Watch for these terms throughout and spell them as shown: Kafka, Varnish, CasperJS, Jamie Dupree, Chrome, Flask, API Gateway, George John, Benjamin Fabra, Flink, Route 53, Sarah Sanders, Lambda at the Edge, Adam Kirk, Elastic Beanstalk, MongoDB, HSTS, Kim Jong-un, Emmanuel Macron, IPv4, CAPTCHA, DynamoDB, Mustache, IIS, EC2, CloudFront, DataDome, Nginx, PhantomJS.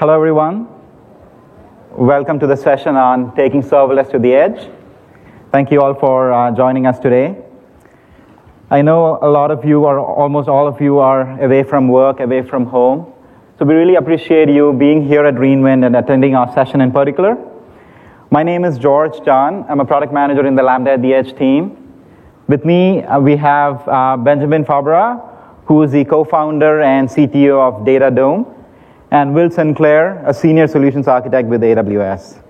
Hello, everyone. Welcome to the session on taking serverless to the edge. Thank you all for joining us today. I know a lot of you, or almost all of you, are away from work, away from home. So we really appreciate you being here at Greenwind and attending our session in particular. My name is George John. I'm a product manager in the Lambda at the Edge team. With me, we have Benjamin Fabra, who is the co-founder and CTO of DataDome, and Will Sinclair, a senior solutions architect with AWS.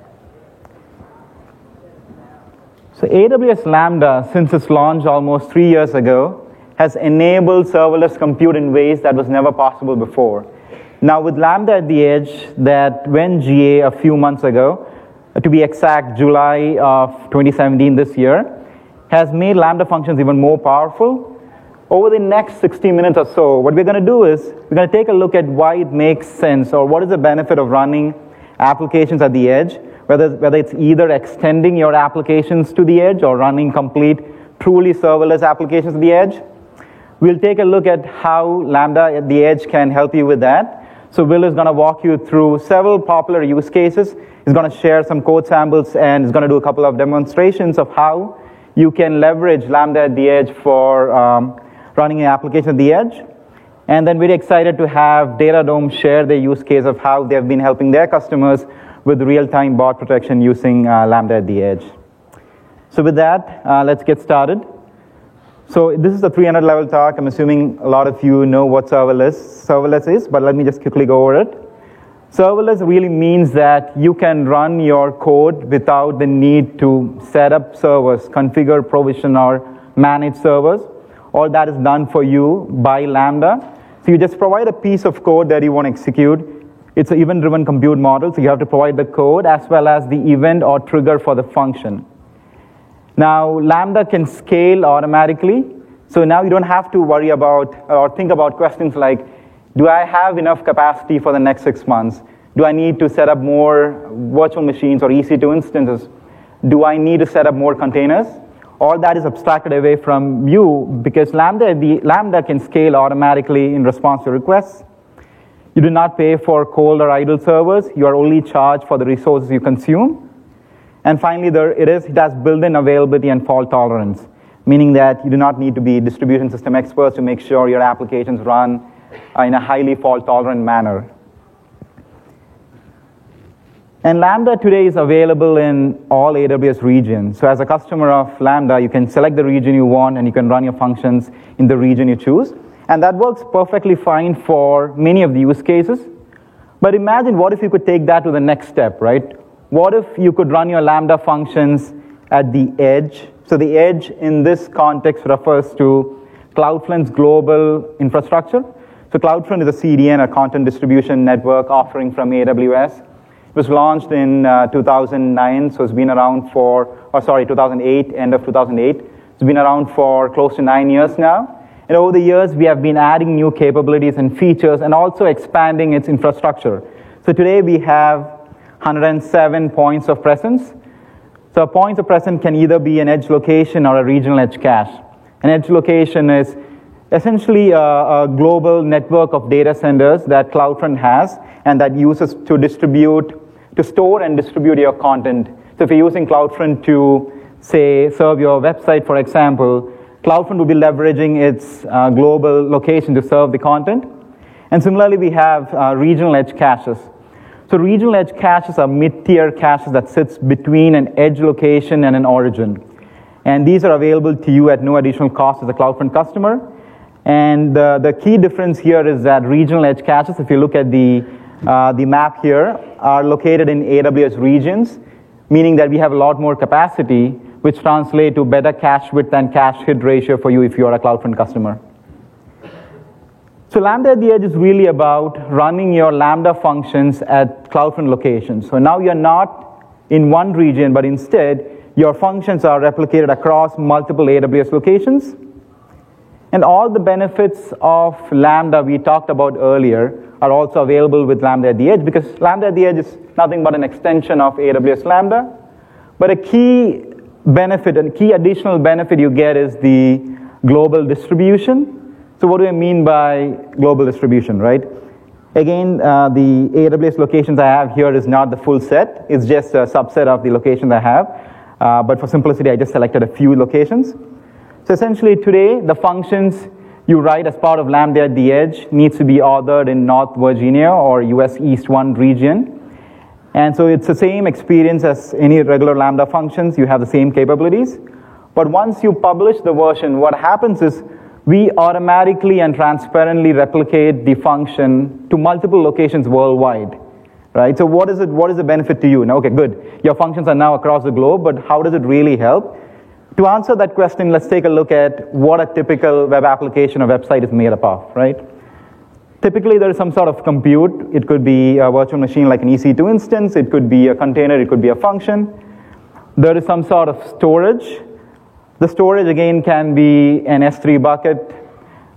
So AWS Lambda, since its launch almost 3 years ago, has enabled serverless compute in ways that was never possible before. Now with Lambda at the Edge, that went GA a few months ago, to be exact, July of 2017 this year, has made Lambda functions even more powerful. Over the next 60 minutes or so, what we're going to do is we're going to take a look at why it makes sense, or what is the benefit of running applications at the edge, whether it's either extending your applications to the edge or running complete, truly serverless applications at the edge. We'll take a look at how Lambda at the edge can help you with that. So Will is going to walk you through several popular use cases. He's going to share some code samples, and he's going to do a couple of demonstrations of how you can leverage Lambda at the edge for running an application at the edge. And then we're excited to have DataDome share their use case of how they've been helping their customers with real-time bot protection using Lambda at the edge. So with that, let's get started. So this is the 300 level talk. I'm assuming a lot of you know what serverless is, but let me just quickly go over it. Serverless really means that you can run your code without the need to set up servers, configure, provision, or manage servers. All that is done for you by Lambda. So you just provide a piece of code that you want to execute. It's an event-driven compute model, so you have to provide the code as well as the event or trigger for the function. Now, Lambda can scale automatically, so now you don't have to worry about or think about questions like, do I have enough capacity for the next 6 months? Do I need to set up more virtual machines or EC2 instances? Do I need to set up more containers? All that is abstracted away from you because Lambda can scale automatically in response to requests. You do not pay for cold or idle servers. You are only charged for the resources you consume. And finally, it has built-in availability and fault tolerance, meaning that you do not need to be distribution system experts to make sure your applications run in a highly fault-tolerant manner. And Lambda today is available in all AWS regions. So as a customer of Lambda, you can select the region you want, and you can run your functions in the region you choose. And that works perfectly fine for many of the use cases. But imagine what if you could take that to the next step, right? What if you could run your Lambda functions at the edge? So the edge in this context refers to CloudFront's global infrastructure. So CloudFront is a CDN, a content distribution network offering from AWS. It was launched in 2009, so it's been around for, 2008, end of 2008. It's been around for close to 9 years now. And over the years, we have been adding new capabilities and features and also expanding its infrastructure. So today, we have 107 points of presence. So points of presence can either be an edge location or a regional edge cache. An edge location is essentially a global network of data centers that CloudFront has and that uses to store and distribute your content. So if you're using CloudFront to, say, serve your website, for example, CloudFront will be leveraging its global location to serve the content. And similarly, we have regional edge caches. So regional edge caches are mid-tier caches that sits between an edge location and an origin. And these are available to you at no additional cost as a CloudFront customer. And the key difference here is that regional edge caches, if you look at the map here, are located in AWS regions, meaning that we have a lot more capacity, which translate to better cache width and cache hit ratio for you if you are a CloudFront customer. So Lambda at the Edge is really about running your Lambda functions at CloudFront locations. So now you're not in one region, but instead, your functions are replicated across multiple AWS locations. And all the benefits of Lambda we talked about earlier are also available with Lambda at the Edge, because Lambda at the Edge is nothing but an extension of AWS Lambda. But a key benefit and key additional benefit you get is the global distribution. So what do I mean by global distribution, right? Again, the AWS locations I have here is not the full set. It's just a subset of the locations I have. But for simplicity, I just selected a few locations. So essentially today, the functions you write as part of Lambda at the Edge needs to be authored in North Virginia or US East 1 region. And so it's the same experience as any regular Lambda functions. You have the same capabilities. But once you publish the version, what happens is we automatically and transparently replicate the function to multiple locations worldwide, right? So what is it? What is the benefit to you? Now, okay, good. Your functions are now across the globe, but how does it really help? To answer that question, let's take a look at what a typical web application or website is made up of, right? Typically, there is some sort of compute. It could be a virtual machine like an EC2 instance. It could be a container. It could be a function. There is some sort of storage. The storage, again, can be an S3 bucket.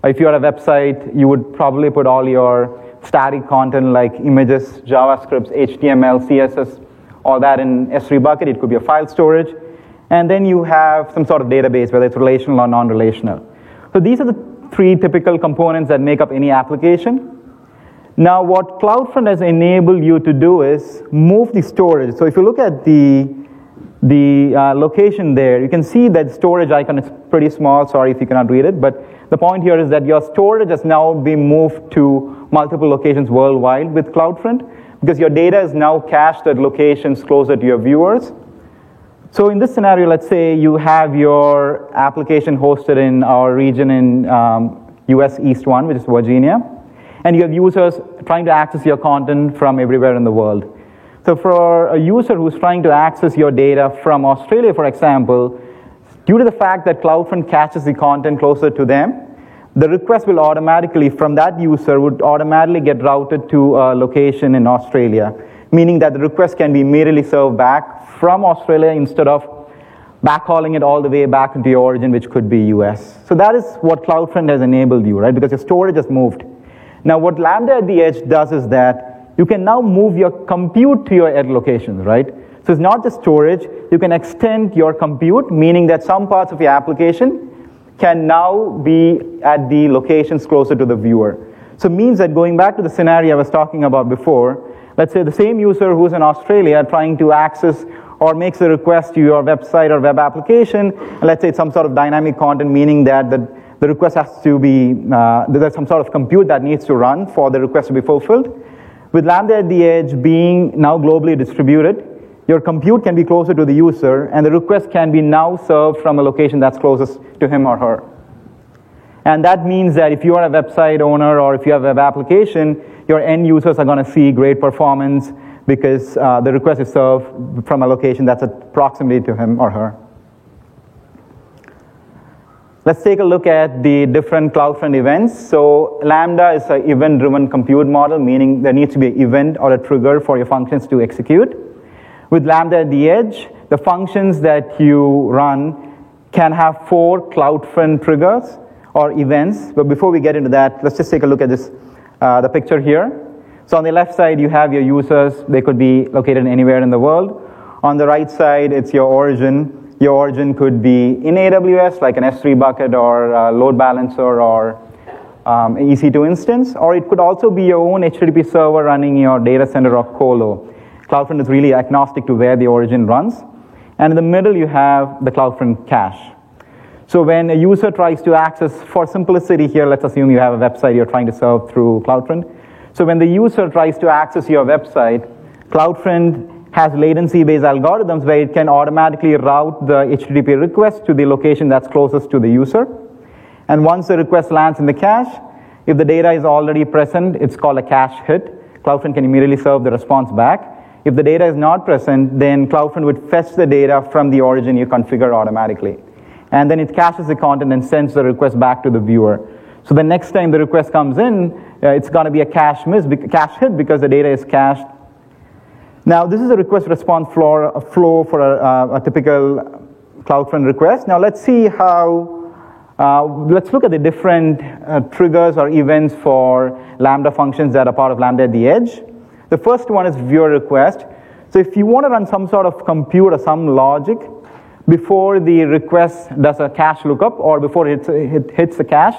If you're a website, you would probably put all your static content like images, JavaScript, HTML, CSS, all that in S3 bucket. It could be a file storage. And then you have some sort of database, whether it's relational or non-relational. So these are the three typical components that make up any application. Now, what CloudFront has enabled you to do is move the storage. So if you look at the location there, you can see that storage icon is pretty small. Sorry if you cannot read it, but the point here is that your storage has now been moved to multiple locations worldwide with CloudFront because your data is now cached at locations closer to your viewers. So in this scenario, let's say you have your application hosted in our region in US East 1, which is Virginia, and you have users trying to access your content from everywhere in the world. So for a user who's trying to access your data from Australia, for example, due to the fact that CloudFront caches the content closer to them, the request will automatically, from that user, would automatically get routed to a location in Australia, meaning that the request can be immediately served back from Australia instead of backhauling it all the way back into your origin, which could be US. So that is what CloudFront has enabled you, right? Because your storage has moved. Now, what Lambda at the Edge does is that you can now move your compute to your edge locations, right? So it's not just storage. You can extend your compute, meaning that some parts of your application can now be at the locations closer to the viewer. So it means that going back to the scenario I was talking about before, let's say the same user who's in Australia trying to access or makes a request to your website or web application, and let's say it's some sort of dynamic content, meaning that the request has to be, there's some sort of compute that needs to run for the request to be fulfilled. With Lambda at the Edge being now globally distributed, your compute can be closer to the user, and the request can be now served from a location that's closest to him or her. And that means that if you are a website owner or if you have a web application, your end users are going to see great performance because the request is served from a location that's at proximity to him or her. Let's take a look at the different CloudFront events. So Lambda is an event-driven compute model, meaning there needs to be an event or a trigger for your functions to execute. With Lambda at the Edge, the functions that you run can have 4 CloudFront triggers or events. But before we get into that, let's just take a look at this, the picture here. So on the left side, you have your users. They could be located anywhere in the world. On the right side, it's your origin. Your origin could be in AWS, like an S3 bucket or a load balancer or an EC2 instance, or it could also be your own HTTP server running your data center or colo. CloudFront is really agnostic to where the origin runs. And in the middle, you have the CloudFront cache. So when a user tries to access, for simplicity here, let's assume you have a website you're trying to serve through CloudFront. So when the user tries to access your website, CloudFront has latency-based algorithms where it can automatically route the HTTP request to the location that's closest to the user. And once the request lands in the cache, if the data is already present, it's called a cache hit. CloudFront can immediately serve the response back. If the data is not present, then CloudFront would fetch the data from the origin you configure automatically. And then it caches the content and sends the request back to the viewer. So the next time the request comes in, it's going to be a cache hit because the data is cached. Now, this is a request-response flow for a typical CloudFront request. Now, let's see how, let's look at the different triggers or events for Lambda functions that are part of Lambda at the Edge. The first one is viewer request. So if you want to run some sort of compute or some logic before the request does a cache lookup or before it hits the cache,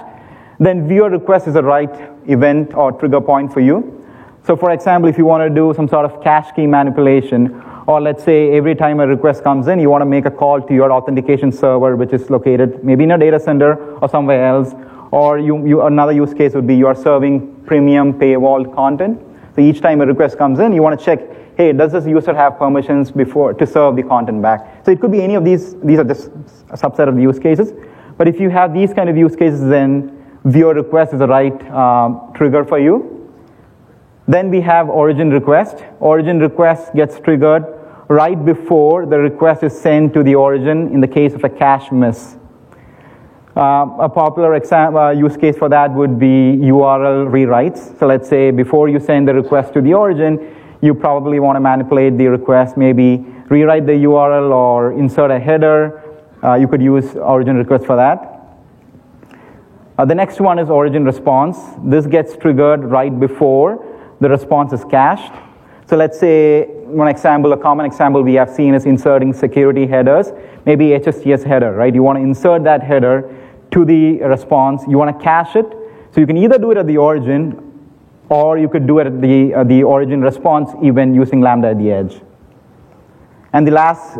then viewer request is the right event or trigger point for you. So for example, if you want to do some sort of cache key manipulation, or let's say every time a request comes in, you want to make a call to your authentication server, which is located maybe in a data center or somewhere else, or another use case would be you are serving premium paywall content. So each time a request comes in, you want to check, hey, does this user have permissions before to serve the content back? So it could be any of these are just a subset of the use cases. But if you have these kind of use cases, then view request is the right trigger for you. Then we have origin request. Origin request gets triggered right before the request is sent to the origin in the case of a cache miss. A popular use case for that would be URL rewrites. So let's say before you send the request to the origin, you probably want to manipulate the request, maybe rewrite the URL or insert a header. You could use origin request for that. The next one is origin response. This gets triggered right before the response is cached. So let's say a common example we have seen is inserting security headers, maybe HSTS header, right? You want to insert that header to the response. You want to cache it. So you can either do it at the origin, or you could do it at the origin response event using Lambda at the edge. And the last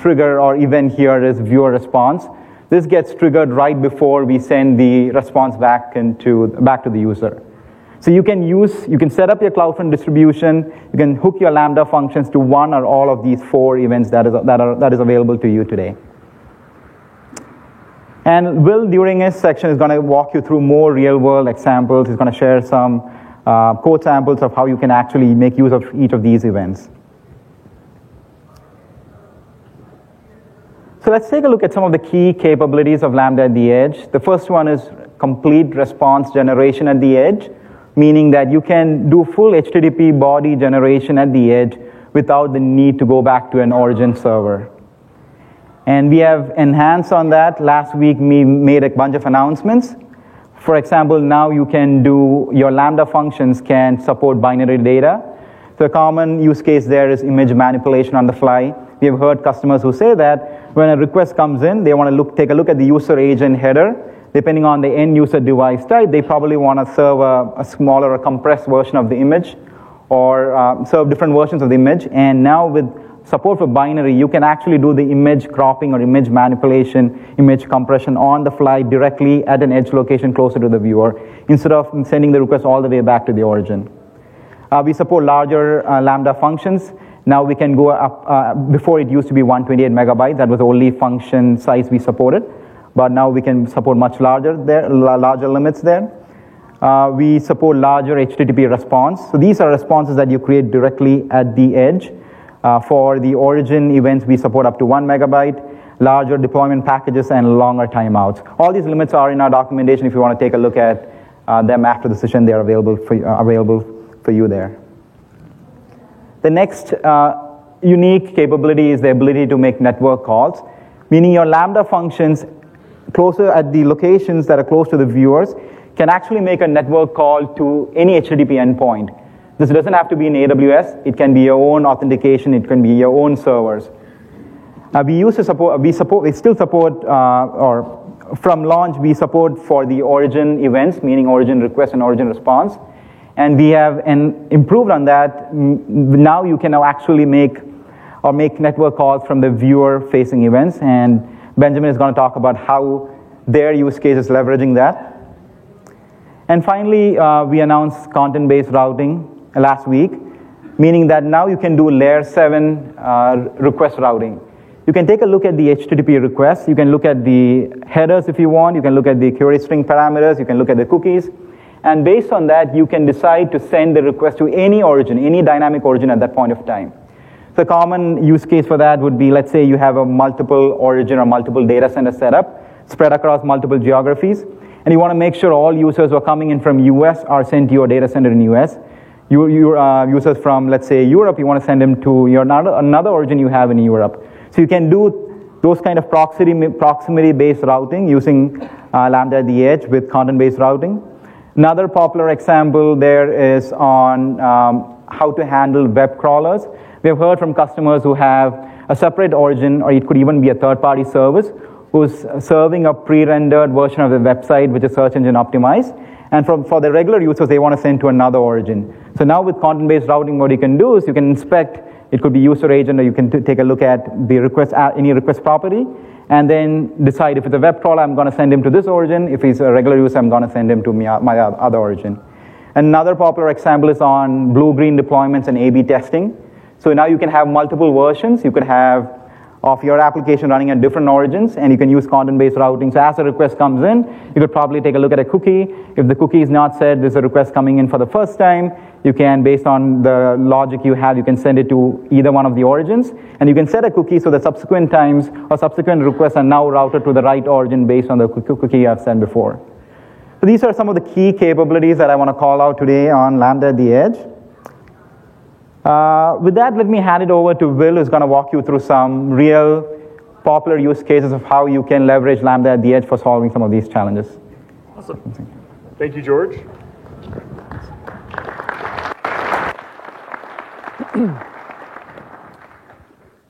trigger or event here is viewer response. This gets triggered right before we send the response back to the user. So you can set up your CloudFront distribution. You can hook your Lambda functions to one or all of these four events that is available to you today. And Will, during his section, is going to walk you through more real-world examples. He's going to share some code samples of how you can actually make use of each of these events. So let's take a look at some of the key capabilities of Lambda at the edge. The first one is complete response generation at the edge, meaning that you can do full HTTP body generation at the edge without the need to go back to an origin server. And we have enhanced on that. Last week, we made a bunch of announcements. For example, now you can do your Lambda functions can support binary data. The common use case there is image manipulation on the fly. We have heard customers who say that when a request comes in, they want to take a look at the user agent header. Depending on the end user device type, they probably want to serve a smaller or compressed version of the image, or serve different versions of the image. And now with support for binary, you can actually do the image cropping or image manipulation, image compression on the fly directly at an edge location closer to the viewer, instead of sending the request all the way back to the origin. We support larger Lambda functions. Now we can go up, before it used to be 128 megabytes. That was the only function size we supported. But now we can support much larger limits there. We support larger HTTP response. So these are responses that you create directly at the edge. For the origin events, we support up to 1 megabyte, larger deployment packages, and longer timeouts. All these limits are in our documentation. If you want to take a look at them after the session, they are available for you there. The next unique capability is the ability to make network calls, meaning your Lambda functions closer at the locations that are close to the viewers can actually make a network call to any HTTP endpoint. This doesn't have to be in AWS. It can be your own authentication. It can be your own servers. From launch, we support for the origin events, meaning origin request and origin response. And we have improved on that. Now you can now actually make network calls from the viewer-facing events, and Benjamin is going to talk about how their use case is leveraging that. And finally, we announced content-based routing last week, meaning that now you can do layer 7 request routing. You can take a look at the HTTP requests. You can look at the headers if you want. You can look at the query string parameters. You can look at the cookies. And based on that, you can decide to send the request to any origin, any dynamic origin at that point of time. The common use case for that would be, let's say you have a multiple origin or multiple data center setup spread across multiple geographies, and you want to make sure all users who are coming in from US are sent to your data center in US. Users from, let's say, Europe, you want to send them to another origin you have in Europe. So you can do those kind of proximity-based routing using Lambda at the edge with content-based routing. Another popular example there is on how to handle web crawlers. We have heard from customers who have a separate origin, or it could even be a third-party service, who's serving a pre-rendered version of the website, which is search engine optimized. And for the regular users, they want to send to another origin. So now with content-based routing, what you can do is you can inspect. It could be user agent, or you can take a look at the request, any request property, and then decide if it's a web crawler, I'm going to send him to this origin. If he's a regular user, I'm going to send him to my other origin. Another popular example is on blue-green deployments and A/B testing. So now you can have multiple versions. You could have of your application running at different origins, and you can use content-based routing. So as a request comes in, you could probably take a look at a cookie. If the cookie is not set, there's a request coming in for the first time. You can, based on the logic you have, you can send it to either one of the origins, and you can set a cookie so that subsequent times or subsequent requests are now routed to the right origin based on the cookie I've sent before. So these are some of the key capabilities that I want to call out today on Lambda at the Edge. With that, let me hand it over to Will, who's going to walk you through some real popular use cases of how you can leverage Lambda at the Edge for solving some of these challenges. Awesome. Thank you, George.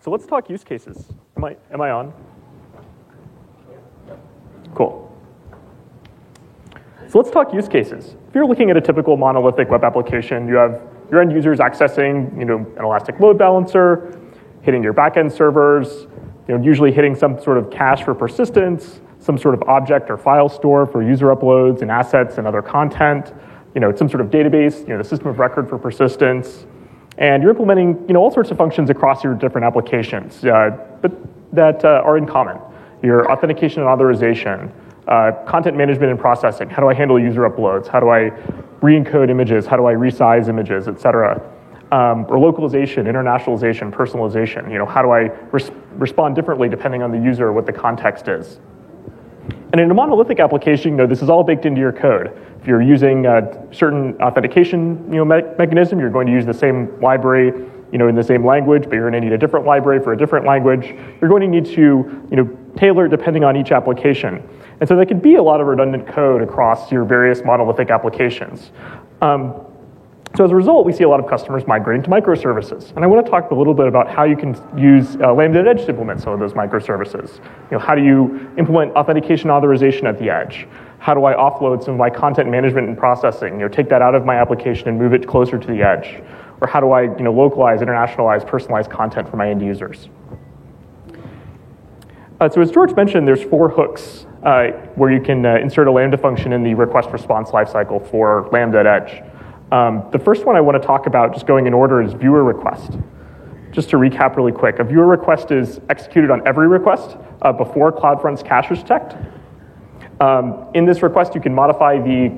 So let's talk use cases. Am I on? Cool. So let's talk use cases. If you're looking at a typical monolithic web application, you have your end users accessing, an Elastic load balancer, hitting your backend servers, usually hitting some sort of cache for persistence, some sort of object or file store for user uploads and assets and other content, some sort of database, the system of record for persistence, and you're implementing, all sorts of functions across your different applications, but that are in common. Your authentication and authorization, content management and processing. How do I handle user uploads? How do I re-encode images? How do I resize images, et cetera? Or localization, internationalization, personalization. How do I respond differently depending on the user, what the context is? And in a monolithic application, this is all baked into your code. If you're using a certain authentication mechanism, you're going to use the same library in the same language, but you're going to need a different library for a different language. You're going to need to tailor depending on each application. And so there could be a lot of redundant code across your various monolithic applications. So as a result, we see a lot of customers migrating to microservices. And I want to talk a little bit about how you can use Lambda at Edge to implement some of those microservices. How do you implement authentication authorization at the edge? How do I offload some of my content management and processing? Take that out of my application and move it closer to the edge. Or how do I localize, internationalize, personalize content for my end users? So as George mentioned, there's 4 hooks where you can insert a Lambda function in the request-response lifecycle for Lambda at Edge. The first one I want to talk about, just going in order, is viewer request. Just to recap really quick, a viewer request is executed on every request before CloudFront's cache is checked. In this request, you can modify the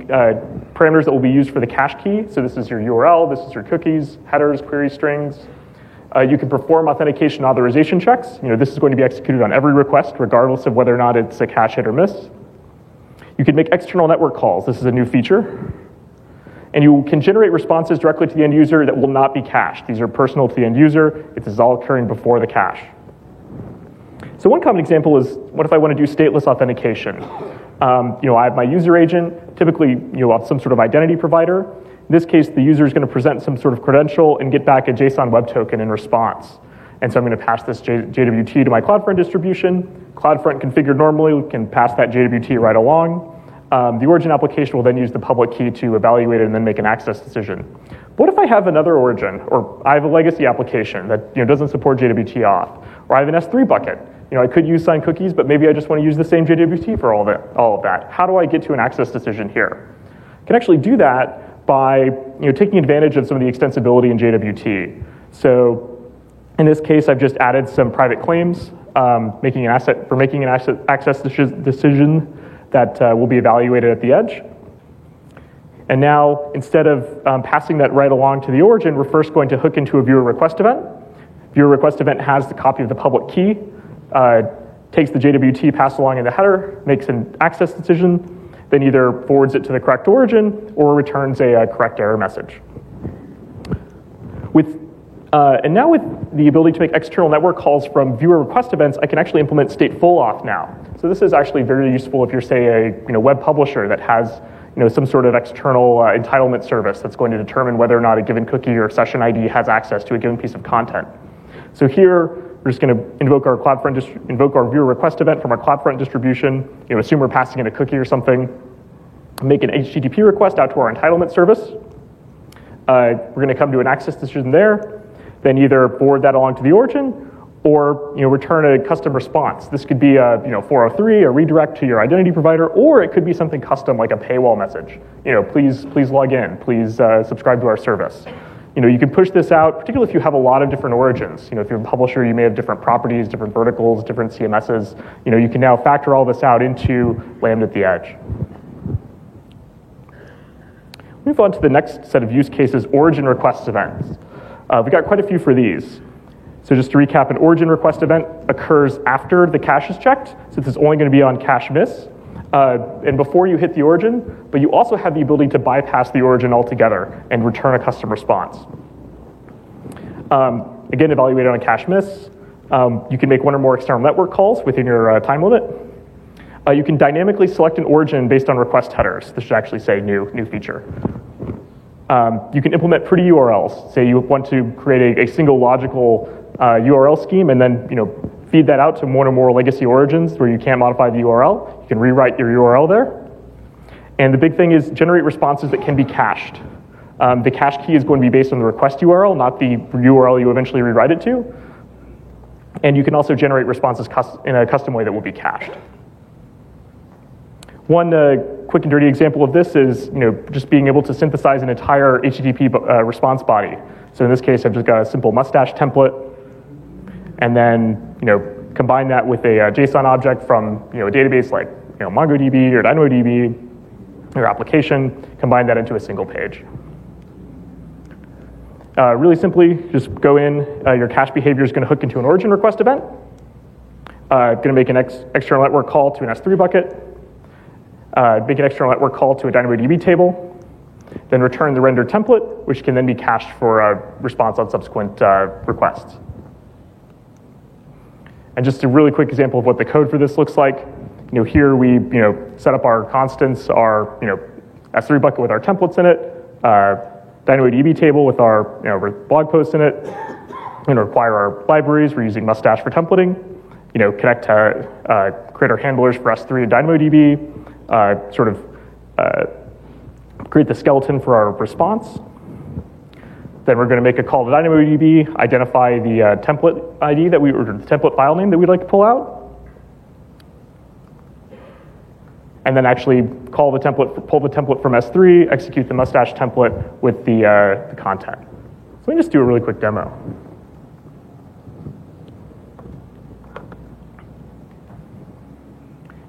parameters that will be used for the cache key. So this is your URL, this is your cookies, headers, query strings. You can perform authentication authorization checks. This is going to be executed on every request, regardless of whether or not it's a cache hit or miss. You can make external network calls. This is a new feature. And you can generate responses directly to the end user that will not be cached. These are personal to the end user. This is all occurring before the cache. So one common example is, what if I want to do stateless authentication? I have my user agent, typically some sort of identity provider. In this case, the user is going to present some sort of credential and get back a JSON web token in response. And so I'm going to pass this JWT to my CloudFront distribution. CloudFront configured normally can pass that JWT right along. The origin application will then use the public key to evaluate it and then make an access decision. What if I have another origin, or I have a legacy application that doesn't support JWT auth, or I have an S3 bucket? I could use signed cookies, but maybe I just want to use the same JWT for all of that. How do I get to an access decision here? I can actually do that by taking advantage of some of the extensibility in JWT. So in this case, I've just added some private claims, making an access decision that will be evaluated at the edge. And now, instead of passing that right along to the origin, we're first going to hook into a viewer request event. Viewer request event has the copy of the public key. Takes the JWT pass along in the header, makes an access decision, then either forwards it to the correct origin or returns a correct error message. And now with the ability to make external network calls from viewer request events, I can actually implement stateful auth now. So this is actually very useful if you're, say, a web publisher that has some sort of external entitlement service that's going to determine whether or not a given cookie or session ID has access to a given piece of content. So here, we're just going to invoke our viewer request event from our CloudFront distribution, assume we're passing in a cookie or something. make an HTTP request out to our entitlement service. We're going to come to an access decision there, then either forward that along to the origin, or return a custom response. This could be a 403, a redirect to your identity provider, or it could be something custom like a paywall message. Please log in. Please subscribe to our service. You can push this out, particularly if you have a lot of different origins. If you're a publisher, you may have different properties, different verticals, different CMSs. You can now factor all this out into Lambda at the Edge. Move on to the next set of use cases, origin request events. We got quite a few for these. So just to recap, an origin request event occurs after the cache is checked, so this is only going to be on cache miss. And before you hit the origin, but you also have the ability to bypass the origin altogether and return a custom response. Again, evaluate on a cache miss. You can make one or more external network calls within your time limit. You can dynamically select an origin based on request headers. This should actually say new feature. You can implement pretty URLs. Say you want to create a single logical URL scheme and then feed that out to one or more legacy origins where you can't modify the URL. You can rewrite your URL there. And the big thing is generate responses that can be cached. The cache key is going to be based on the request URL, not the URL you eventually rewrite it to. And you can also generate responses in a custom way that will be cached. One quick and dirty example of this is just being able to synthesize an entire HTTP response body. So in this case, I've just got a simple Mustache template. And then combine that with a JSON object from a database like MongoDB or DynamoDB, your application, combine that into a single page. Really simply, just go in. Your cache behavior is going to hook into an origin request event. Going to make an external network call to an S3 bucket. Make an external network call to a DynamoDB table. Then return the render template, which can then be cached for a response on subsequent requests. And just a really quick example of what the code for this looks like. Here we set up our constants, our S3 bucket with our templates in it, DynamoDB table with our blog posts in it. We're going to require our libraries. We're using Mustache for templating. Connect to create our handlers for S3 to DynamoDB. Create the skeleton for our response. Then we're going to make a call to DynamoDB, identify the template ID that we or the template file name that we'd like to pull out, and then actually call the template, pull the template from S3, execute the Mustache template with the content. So let me just do a really quick demo.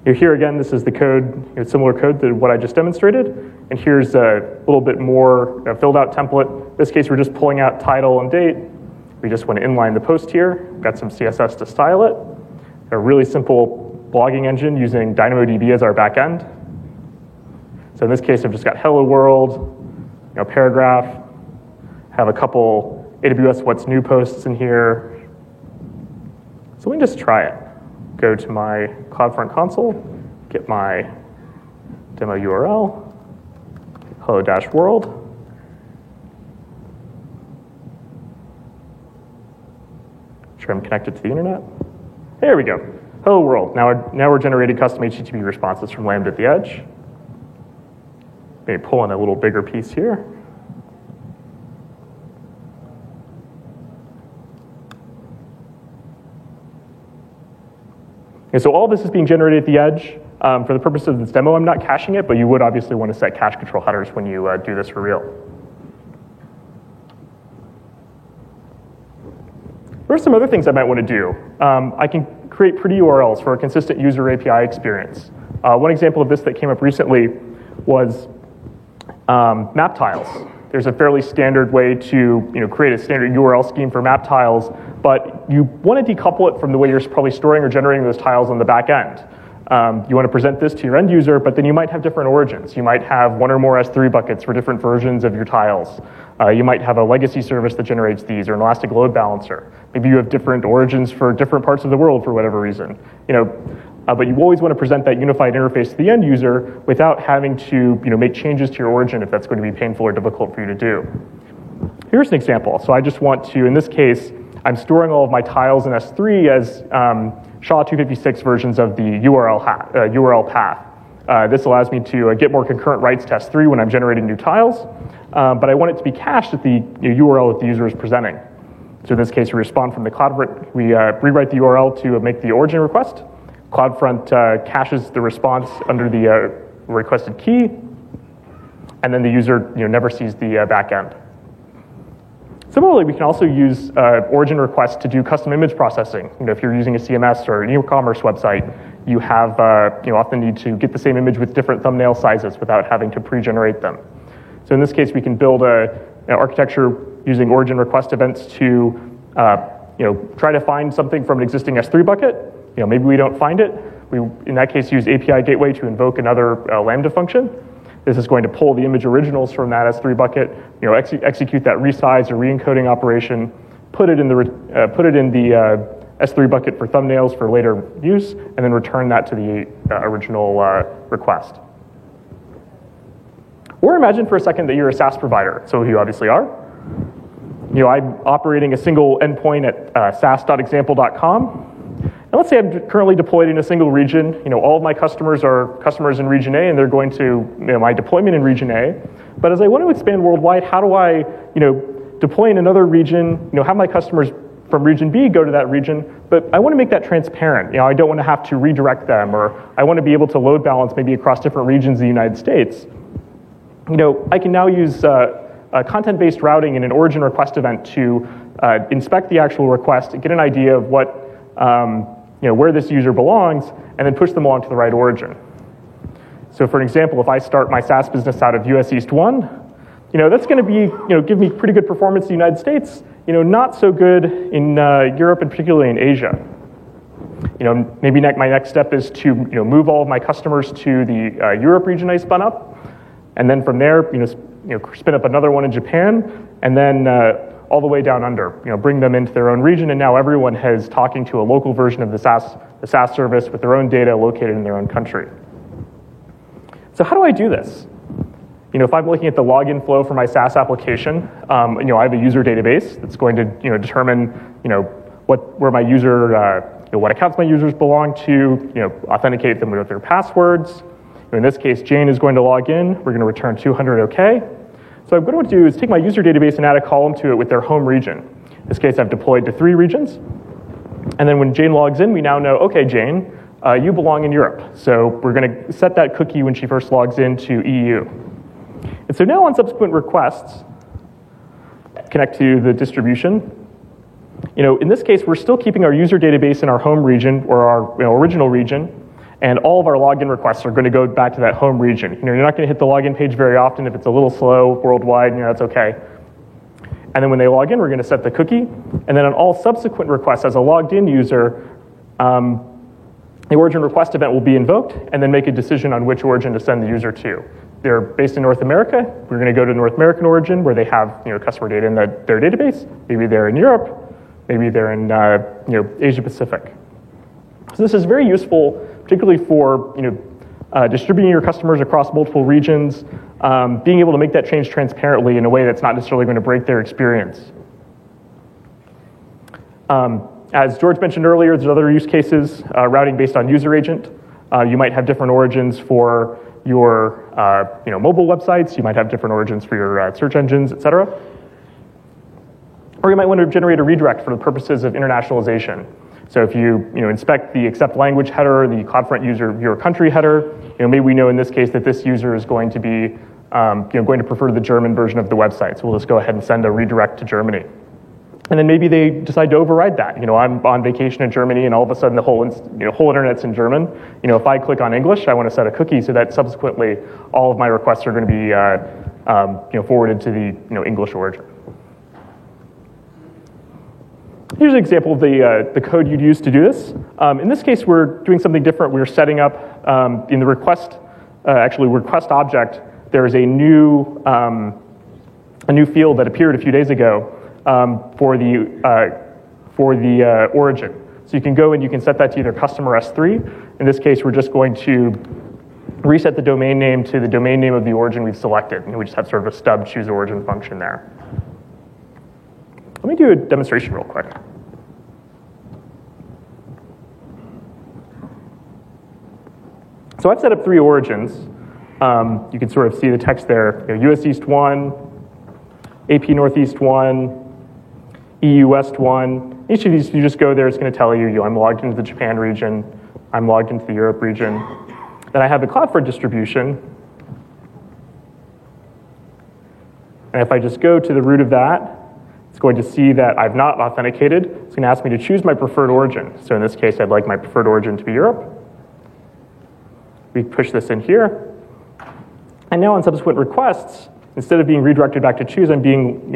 Here again, this is the code, similar code to what I just demonstrated, and here's a little bit more filled out template. In this case, we're just pulling out title and date. We just want to inline the post here. We've got some CSS to style it. A really simple blogging engine using DynamoDB as our back end. So in this case, I've just got hello world, paragraph, have a couple AWS what's new posts in here. So let me just try it. Go to my CloudFront console, get my demo URL, hello-world. Make sure I'm connected to the internet. There we go. Hello world. Now we're generating custom HTTP responses from Lambda at the Edge. Maybe pull in a little bigger piece here. And so all this is being generated at the edge. For the purpose of this demo, I'm not caching it, but you would obviously want to set cache control headers when you do this for real. There are some other things I might want to do. I can create pretty URLs for a consistent user API experience. One example of this that came up recently was map tiles. There's a fairly standard way to create a standard URL scheme for map tiles, but you want to decouple it from the way you're probably storing or generating those tiles on the back end. You want to present this to your end user, but then you might have different origins. You might have one or more S3 buckets for different versions of your tiles. You might have a legacy service that generates these or an Elastic Load Balancer. Maybe you have different origins for different parts of the world for whatever reason. But you always want to present that unified interface to the end user without having to make changes to your origin if that's going to be painful or difficult for you to do. Here's an example. So I just want to, in this case, I'm storing all of my tiles in S3 as SHA-256 versions of the URL path. This allows me to get more concurrent writes test 3 when I'm generating new tiles, but I want it to be cached at the URL that the user is presenting. So in this case, we respond from the CloudFront. We rewrite the URL to make the origin request. CloudFront caches the response under the requested key, and then the user never sees the back end. Similarly, we can also use origin requests to do custom image processing. If you're using a CMS or an e-commerce website, you have often need to get the same image with different thumbnail sizes without having to pre-generate them. So in this case, we can build an architecture using origin request events to try to find something from an existing S3 bucket. Maybe we don't find it. We, in that case, use API Gateway to invoke another Lambda function. This is going to pull the image originals from that S3 bucket, execute that resize or re-encoding operation, put it in the S3 bucket for thumbnails for later use, and then return that to the original request. Or imagine for a second that you're a SaaS provider, so you obviously are. I'm operating a single endpoint at saas.example.com. And let's say I'm currently deployed in a single region. All of my customers are customers in region A, and they're going to my deployment in region A. But as I want to expand worldwide, how do I deploy in another region, have my customers from region B go to that region, but I want to make that transparent. I don't want to have to redirect them, or I want to be able to load balance maybe across different regions of the United States. I can now use content-based routing in an origin request event to inspect the actual request, get an idea of what where this user belongs, and then push them along to the right origin. So for an example, if I start my SaaS business out of US East 1, that's going to be, give me pretty good performance in the United States, not so good in Europe and particularly in Asia. Maybe my next step is to move all of my customers to the Europe region I spun up, and then from there, spin up another one in Japan, and then all the way down under, bring them into their own region, and now everyone is talking to a local version of the SaaS service with their own data located in their own country. So how do I do this? If I'm looking at the login flow for my SaaS application, I have a user database that's going to determine what accounts my users belong to, authenticate them with their passwords. In this case, Jane is going to log in. We're going to return 200 OK. So what I want to do is take my user database and add a column to it with their home region. In this case, I've deployed to 3 regions. And then when Jane logs in, we now know, OK, Jane, you belong in Europe. So we're going to set that cookie when she first logs in to EU. And so now on subsequent requests, connect to the distribution. In this case, we're still keeping our user database in our home region or our original region. And all of our login requests are going to go back to that home region. You're not going to hit the login page very often. If it's a little slow worldwide, that's okay. And then when they log in, we're going to set the cookie. And then on all subsequent requests, as a logged in user, the origin request event will be invoked and then make a decision on which origin to send the user to. They're based in North America. We're going to go to North American origin where they have customer data in their database. Maybe they're in Europe. Maybe they're in Asia Pacific. So this is very useful, particularly for distributing your customers across multiple regions, being able to make that change transparently in a way that's not necessarily going to break their experience. As George mentioned earlier, there's other use cases, routing based on user agent. You might have different origins for your mobile websites. You might have different origins for your search engines, et cetera. Or you might want to generate a redirect for the purposes of internationalization. So if you inspect the accept language header, the CloudFront user viewer country header, maybe we know in this case that this user is going to be going to prefer the German version of the website. So we'll just go ahead and send a redirect to Germany. And then maybe they decide to override that. I'm on vacation in Germany, and all of a sudden the whole internet's in German. If I click on English, I want to set a cookie so that subsequently all of my requests are going to be forwarded to the English origin. Here's an example of the code you'd use to do this. In this case, we're doing something different. We're setting up in the request object. There is a new field that appeared a few days ago for the origin. So you can go and you can set that to either customer S3. In this case, we're just going to reset the domain name to the domain name of the origin we've selected. And we just have sort of a stub choose origin function there. Let me do a demonstration real quick. So I've set up three origins. You can sort of see the text there. You know, US East 1, AP Northeast 1, EU West 1. Each of these, you just go there, it's going to tell you, I'm logged into the Japan region, I'm logged into the Europe region. Then I have the CloudFront distribution. And if I just go to the root of that, it's going to see that I've not authenticated. It's going to ask me to choose my preferred origin. So in this case, I'd like my preferred origin to be Europe. We push this in here. And now on subsequent requests, instead of being redirected back to choose, I'm being,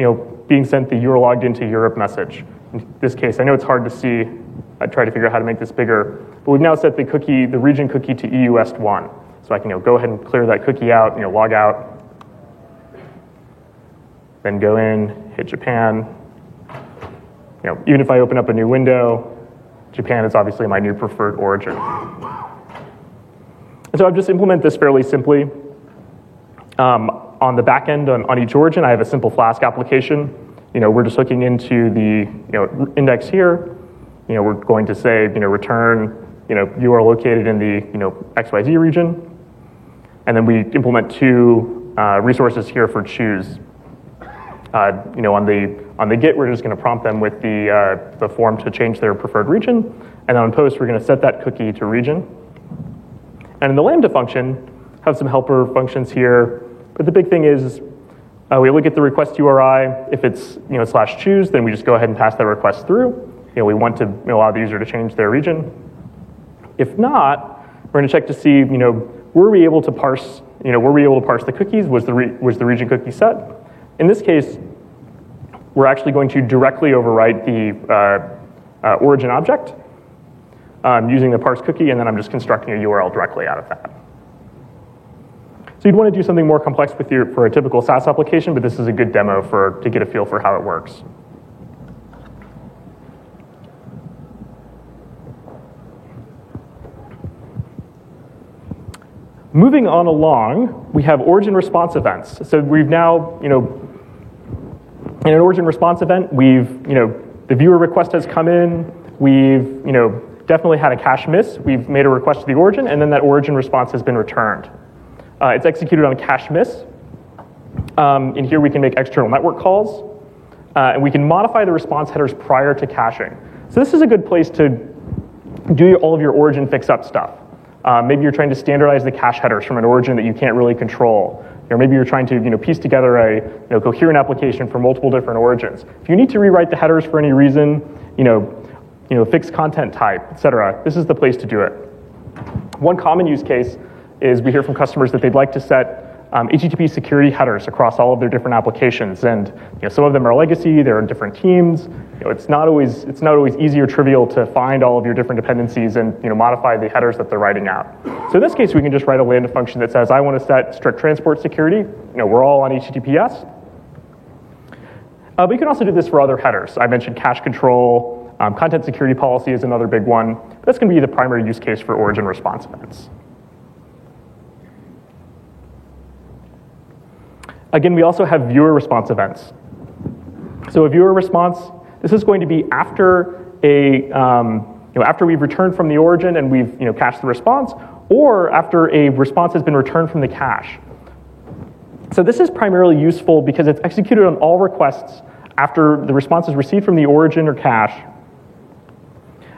being sent the "you're logged into Europe" message. In this case, I know it's hard to see. I tried to figure out how to make this bigger. But we've now set the cookie, the region cookie, to EU West 1. So I can go ahead and clear that cookie out, log out. Then go in, hit Japan. Even if I open up a new window, Japan is obviously my new preferred origin. And so I've just implemented this fairly simply. On the back end, on each origin, I have a simple Flask application. We're just hooking into the index here. We're going to say return you are located in the XYZ region, and then we implement two resources here for choose. On the GET, we're just going to prompt them with the form to change their preferred region, and on POST, we're going to set that cookie to region. And in the Lambda function, have some helper functions here, but the big thing is we look at the request URI. If it's /choose, then we just go ahead and pass that request through. We want to allow the user to change their region. If not, we're going to check to see were we able to parse the cookies? Was the region cookie set? In this case, we're actually going to directly overwrite the origin object using the parse cookie, and then I'm just constructing a URL directly out of that. So you'd want to do something more complex with for a typical SaaS application, but this is a good demo to get a feel for how it works. Moving on along, we have origin response events. So we've now, in an origin response event, we've, the viewer request has come in, we've, definitely had a cache miss, we've made a request to the origin, and then that origin response has been returned. It's executed on cache miss. In here we can make external network calls, and we can modify the response headers prior to caching. So this is a good place to do all of your origin fix-up stuff. Maybe you're trying to standardize the cache headers from an origin that you can't really control. Or maybe you're trying to piece together a coherent application for multiple different origins. If you need to rewrite the headers for any reason, fix content type, et cetera, this is the place to do it. One common use case is we hear from customers that they'd like to set HTTP security headers across all of their different applications. And some of them are legacy, they're in different teams. It's not always easy or trivial to find all of your different dependencies and modify the headers that they're writing out. So in this case, we can just write a Lambda function that says, I want to set strict transport security. We're all on HTTPS. But you can also do this for other headers. I mentioned cache control. Content security policy is another big one. That's going to be the primary use case for origin response events. Again, we also have viewer response events. So a viewer response, this is going to be after a after we've returned from the origin and we've cached the response, or after a response has been returned from the cache. So this is primarily useful because it's executed on all requests after the response is received from the origin or cache.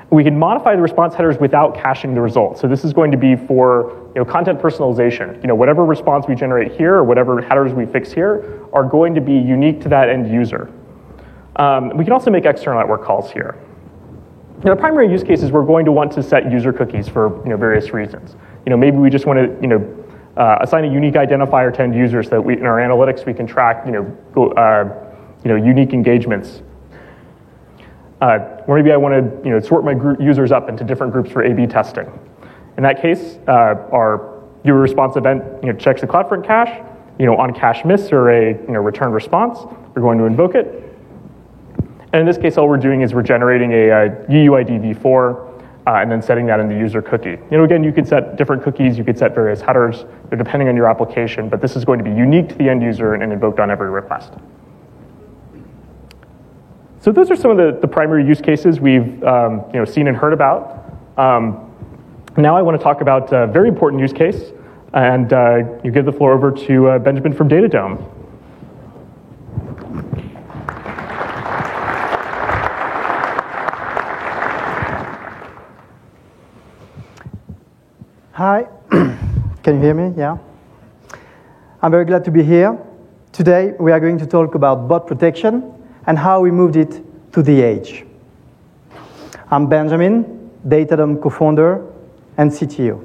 We can modify the response headers without caching the result. So this is going to be for content personalization. Whatever response we generate here or whatever headers we fix here are going to be unique to that end user. We can also make external network calls here. Now, the primary use case is we're going to want to set user cookies for various reasons. Maybe we just want to assign a unique identifier to end users so that in our analytics we can track unique engagements. Or maybe I want to sort my users up into different groups for A/B testing. In that case, our viewer response event checks the CloudFront cache. On cache miss or a return response, we're going to invoke it. And in this case, all we're doing is we're generating a UUID v4 and then setting that in the user cookie. Again, you could set different cookies, you could set various headers, depending on your application, but this is going to be unique to the end user and invoked on every request. So those are some of the primary use cases we've seen and heard about. Now I want to talk about a very important use case, and you give the floor over to Benjamin from DataDome. Hi, can you hear me? Yeah. I'm very glad to be here. Today we are going to talk about bot protection and how we moved it to the edge. I'm Benjamin, DataDome co-founder and CTO.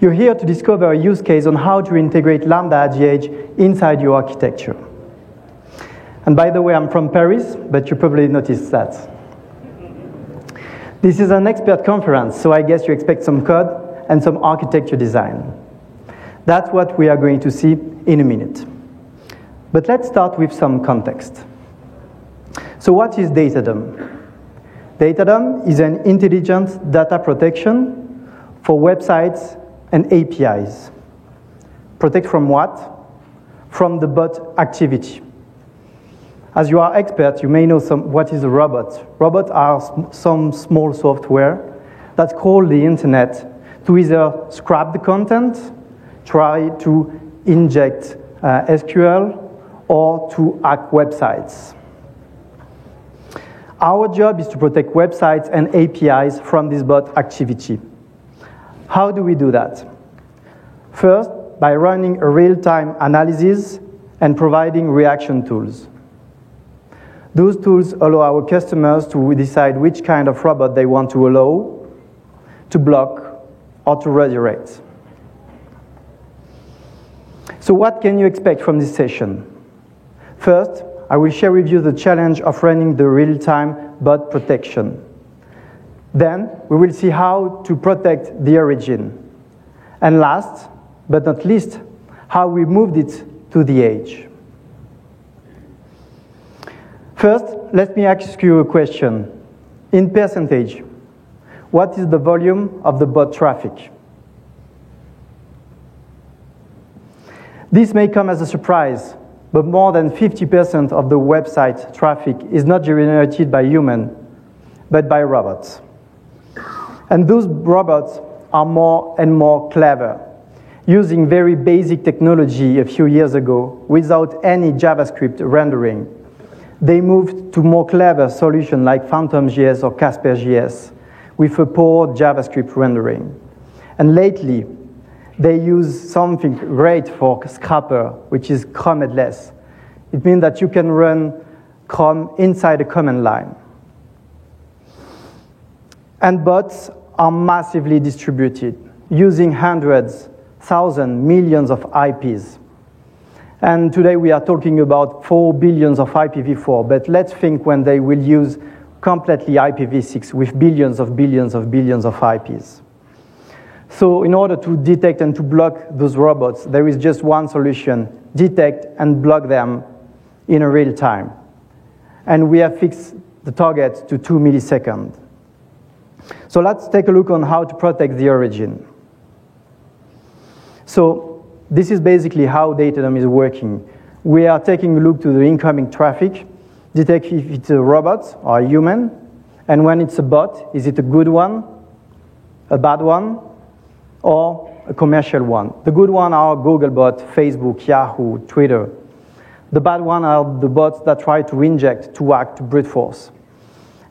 You're here to discover a use case on how to integrate Lambda at the edge inside your architecture. And by the way, I'm from Paris, but you probably noticed that. This is an expert conference, so I guess you expect some code and some architecture design. That's what we are going to see in a minute. But let's start with some context. So what is DataDome? DataDome is an intelligent data protection for websites and APIs. Protect from what? From the bot activity. As you are experts, you may know what is a robot. Robots are some small software that crawl the internet to either scrap the content, try to inject SQL, or to hack websites. Our job is to protect websites and APIs from this bot activity. How do we do that? First, by running a real-time analysis and providing reaction tools. Those tools allow our customers to decide which kind of robot they want to allow, to block, or to redirect. So what can you expect from this session? First, I will share with you the challenge of running the real-time bot protection. Then, we will see how to protect the origin. And last, but not least, how we moved it to the edge. First, let me ask you a question. In percentage, what is the volume of the bot traffic? This may come as a surprise, but more than 50% of the website traffic is not generated by humans, but by robots. And those robots are more and more clever, using very basic technology a few years ago without any JavaScript rendering. They moved to more clever solutions like PhantomJS or CasperJS with a poor JavaScript rendering. And lately, they use something great for Scrapper, which is Chrometless. It means that you can run Chrome inside a command line. And bots are massively distributed, using hundreds, thousands, millions of IPs. And today we are talking about 4 billion of IPv4, but let's think when they will use completely IPv6 with billions of IPs. So in order to detect and to block those robots, there is just one solution: detect and block them in real time. And we have fixed the target to 2 milliseconds. So let's take a look on how to protect the origin. So this is basically how DataDome is working. We are taking a look to the incoming traffic, detect if it's a robot or a human, and when it's a bot, is it a good one, a bad one, or a commercial one? The good one are Googlebot, Facebook, Yahoo, Twitter. The bad one are the bots that try to inject, to hack, to brute force.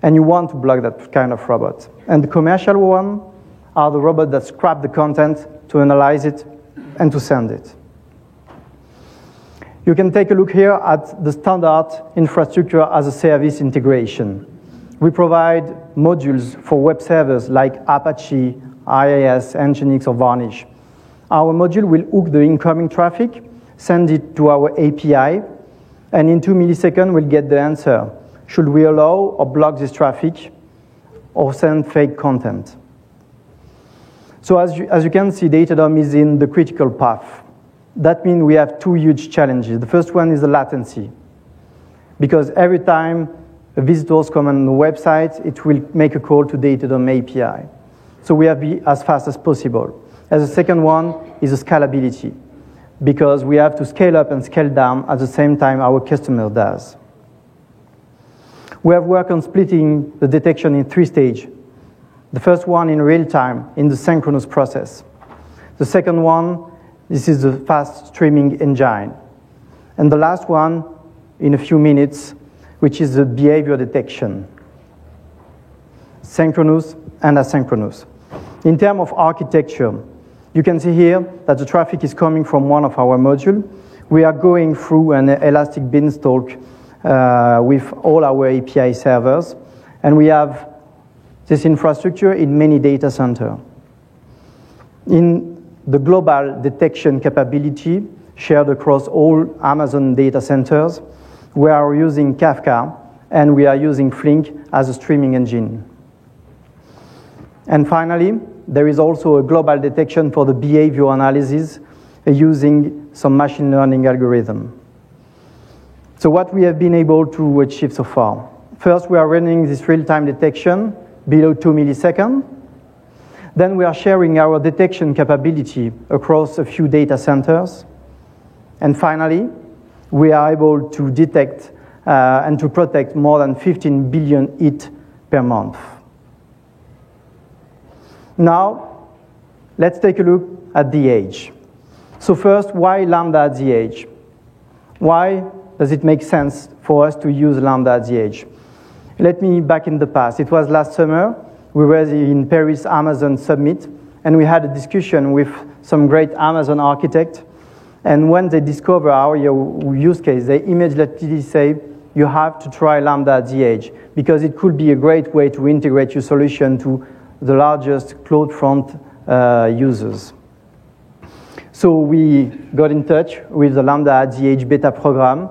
And you want to block that kind of robot. And the commercial one are the robots that scrap the content to analyze it and to send it. You can take a look here at the standard infrastructure as a service integration. We provide modules for web servers like Apache, IIS, Nginx, or Varnish. Our module will hook the incoming traffic, send it to our API, and in 2 milliseconds we'll get the answer. Should we allow or block this traffic or send fake content? So as you can see, DataDome is in the critical path. That means we have two huge challenges. The first one is the latency, because every time a visitor comes on the website, it will make a call to DataDome API. So we have to be as fast as possible. And the second one is the scalability, because we have to scale up and scale down at the same time our customer does. We have worked on splitting the detection in 3 stages. The first one in real time in the synchronous process. The second one, this is the fast streaming engine. And the last one, in a few minutes, which is the behavior detection. Synchronous and asynchronous. In terms of architecture, you can see here that the traffic is coming from one of our modules. We are going through an Elastic Beanstalk with all our API servers, and we have this infrastructure in many data centers. In the global detection capability shared across all Amazon data centers, we are using Kafka, and we are using Flink as a streaming engine. And finally, there is also a global detection for the behavior analysis using some machine learning algorithm. So what we have been able to achieve so far. First, we are running this real-time detection below 2 milliseconds. Then we are sharing our detection capability across a few data centers. And finally, we are able to detect and to protect more than 15 billion hits per month. Now, let's take a look at the edge. So first, why Lambda at the edge? Why does it make sense for us to use Lambda at the edge? Let me back in the past. It was last summer. We were in Paris Amazon Summit, and we had a discussion with some great Amazon architect. And when they discover our use case, they immediately say, you have to try Lambda at the edge, because it could be a great way to integrate your solution to the largest CloudFront users. So we got in touch with the Lambda at the Edge beta program.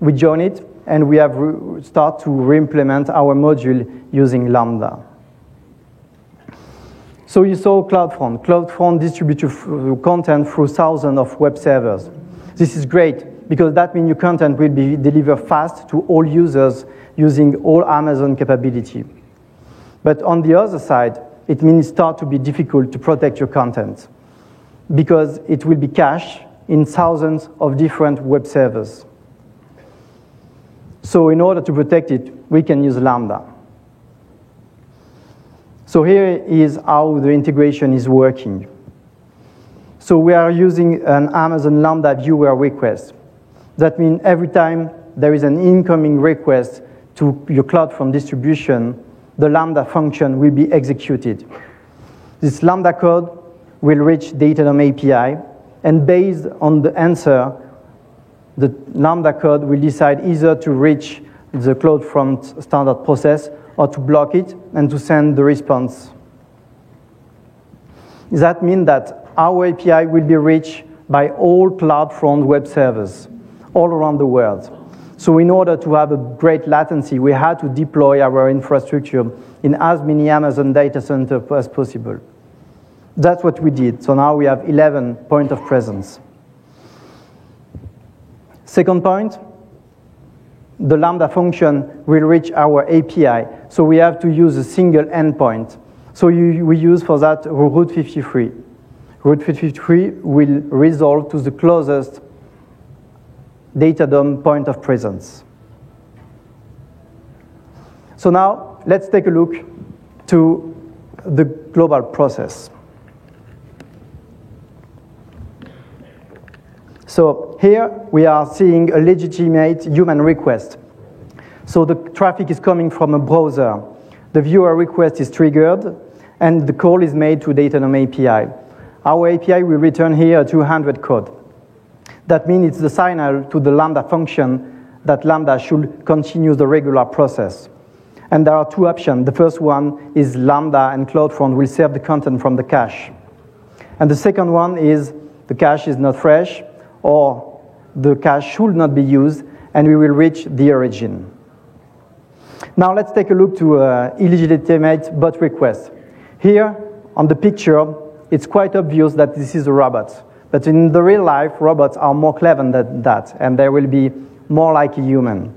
We joined it, and we have started to reimplement our module using Lambda. So you saw CloudFront. CloudFront distributes content through thousands of web servers. This is great, because that means your content will be delivered fast to all users using all Amazon capability. But on the other side, it means it starts to be difficult to protect your content, because it will be cached in thousands of different web servers. So in order to protect it, we can use Lambda. So here is how the integration is working. So we are using an Amazon Lambda viewer request. That means every time there is an incoming request to your CloudFront distribution, the Lambda function will be executed. This Lambda code will reach DataDome API, and based on the answer, the Lambda code will decide either to reach the CloudFront standard process or to block it and to send the response. That means that our API will be reached by all CloudFront web servers all around the world. So in order to have a great latency, we had to deploy our infrastructure in as many Amazon data centers as possible. That's what we did. So now we have 11 points of presence. Second point, the Lambda function will reach our API. So we have to use a single endpoint. So we use for that Route 53. Route 53 will resolve to the closest DataDome point of presence. So now let's take a look to the global process. So here we are seeing a legitimate human request. So the traffic is coming from a browser. The viewer request is triggered, and the call is made to DataDome API. Our API will return here a 200 code. That means it's the signal to the Lambda function that Lambda should continue the regular process. And there are two options. The first one is Lambda and CloudFront will save the content from the cache. And the second one is the cache is not fresh, or the cache should not be used, and we will reach the origin. Now let's take a look to illegitimate bot request. Here on the picture, it's quite obvious that this is a robot. But in the real life, robots are more clever than that, and they will be more like a human.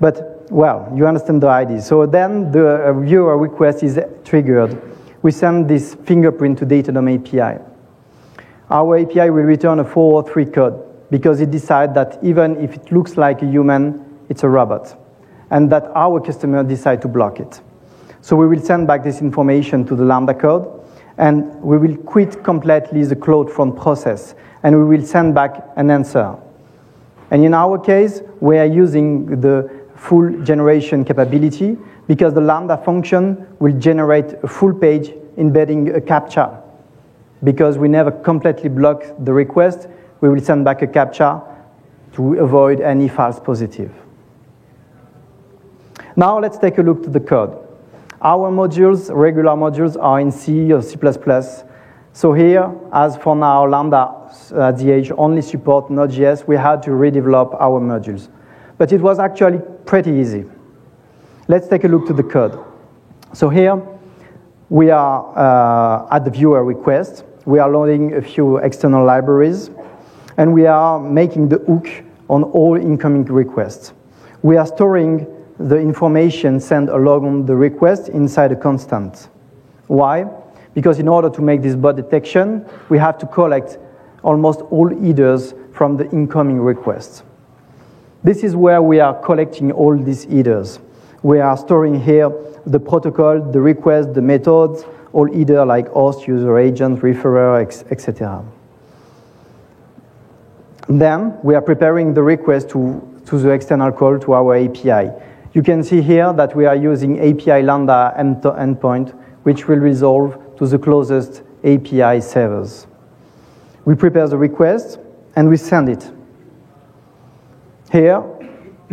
But, well, you understand the idea. So then the viewer request is triggered. We send this fingerprint to DataDome API. Our API will return a 403 code, because it decides that even if it looks like a human, it's a robot, and that our customer decides to block it. So we will send back this information to the Lambda code, and we will quit completely the CloudFront process, and we will send back an answer. And in our case, we are using the full generation capability because the Lambda function will generate a full page embedding a CAPTCHA. Because we never completely block the request, we will send back a CAPTCHA to avoid any false positive. Now let's take a look to the code. Our modules, regular modules, are in C or C++. So here, as for now, Lambda at the Edge only support Node.js, we had to redevelop our modules. But it was actually pretty easy. Let's take a look to the code. So here, we are at the viewer request. We are loading a few external libraries, and we are making the hook on all incoming requests. We are storing the information sent along the request inside a constant. Why? Because in order to make this bot detection, we have to collect almost all headers from the incoming requests. This is where we are collecting all these headers. We are storing here the protocol, the request, the methods, all headers like host, user agent, referrer, etc. Then we are preparing the request to the external call to our API. You can see here that we are using API Lambda endpoint, which will resolve to the closest API servers. We prepare the request and we send it. Here,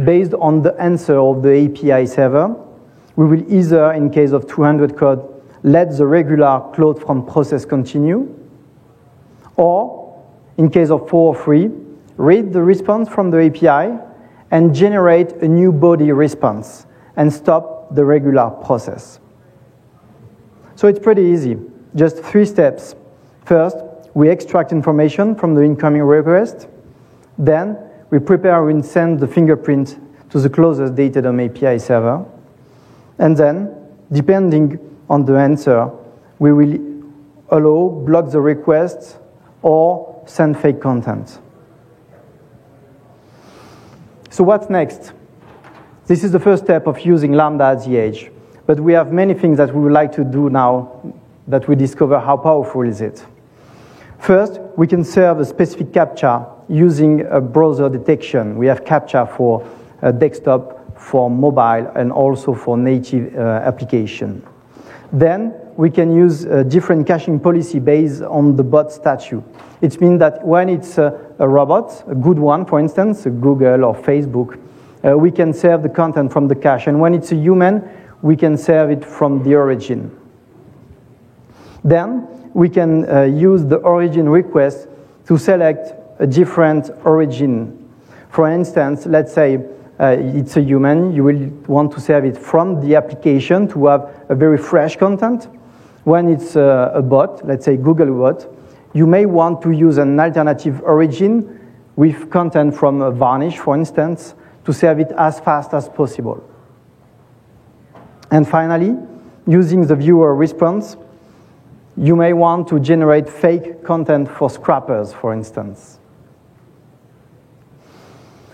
based on the answer of the API server, we will either, in case of 200 code, let the regular CloudFront process continue, or, in case of 403, read the response from the API and generate a new body response and stop the regular process. So it's pretty easy, just 3 steps. First, we extract information from the incoming request. Then, we prepare and send the fingerprint to the closest DataDome API server. And then, depending on the answer, we will allow, block the request, or send fake content. So what's next? This is the first step of using Lambda at the edge. But we have many things that we would like to do now that we discover how powerful is it. First, we can serve a specific CAPTCHA using a browser detection. We have CAPTCHA for desktop, for mobile, and also for native application. Then we can use a different caching policy based on the bot statue. It means that when it's a robot, a good one, for instance, Google or Facebook, we can serve the content from the cache. And when it's a human, we can serve it from the origin. Then we can use the origin request to select a different origin. For instance, let's say it's a human, you will want to serve it from the application to have a very fresh content. When it's a bot, let's say Google bot, you may want to use an alternative origin with content from Varnish, for instance, to serve it as fast as possible. And finally, using the viewer response, you may want to generate fake content for scrappers, for instance.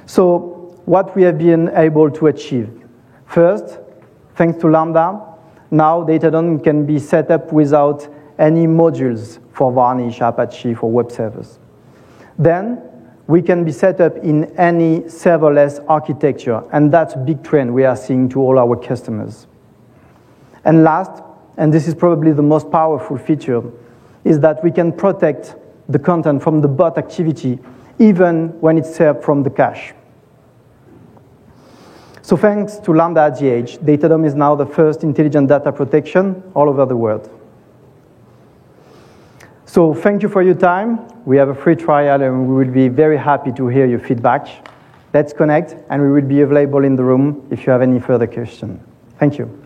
So what we have been able to achieve. First, thanks to Lambda, now DataDome can be set up without any modules for Varnish, Apache, for web servers. Then we can be set up in any serverless architecture, and that's a big trend we are seeing to all our customers. And last, and this is probably the most powerful feature, is that we can protect the content from the bot activity even when it's served from the cache. So thanks to Lambda at the Edge, DataDome is now the first intelligent data protection all over the world. So thank you for your time. We have a free trial and we will be very happy to hear your feedback. Let's connect and we will be available in the room if you have any further questions. Thank you.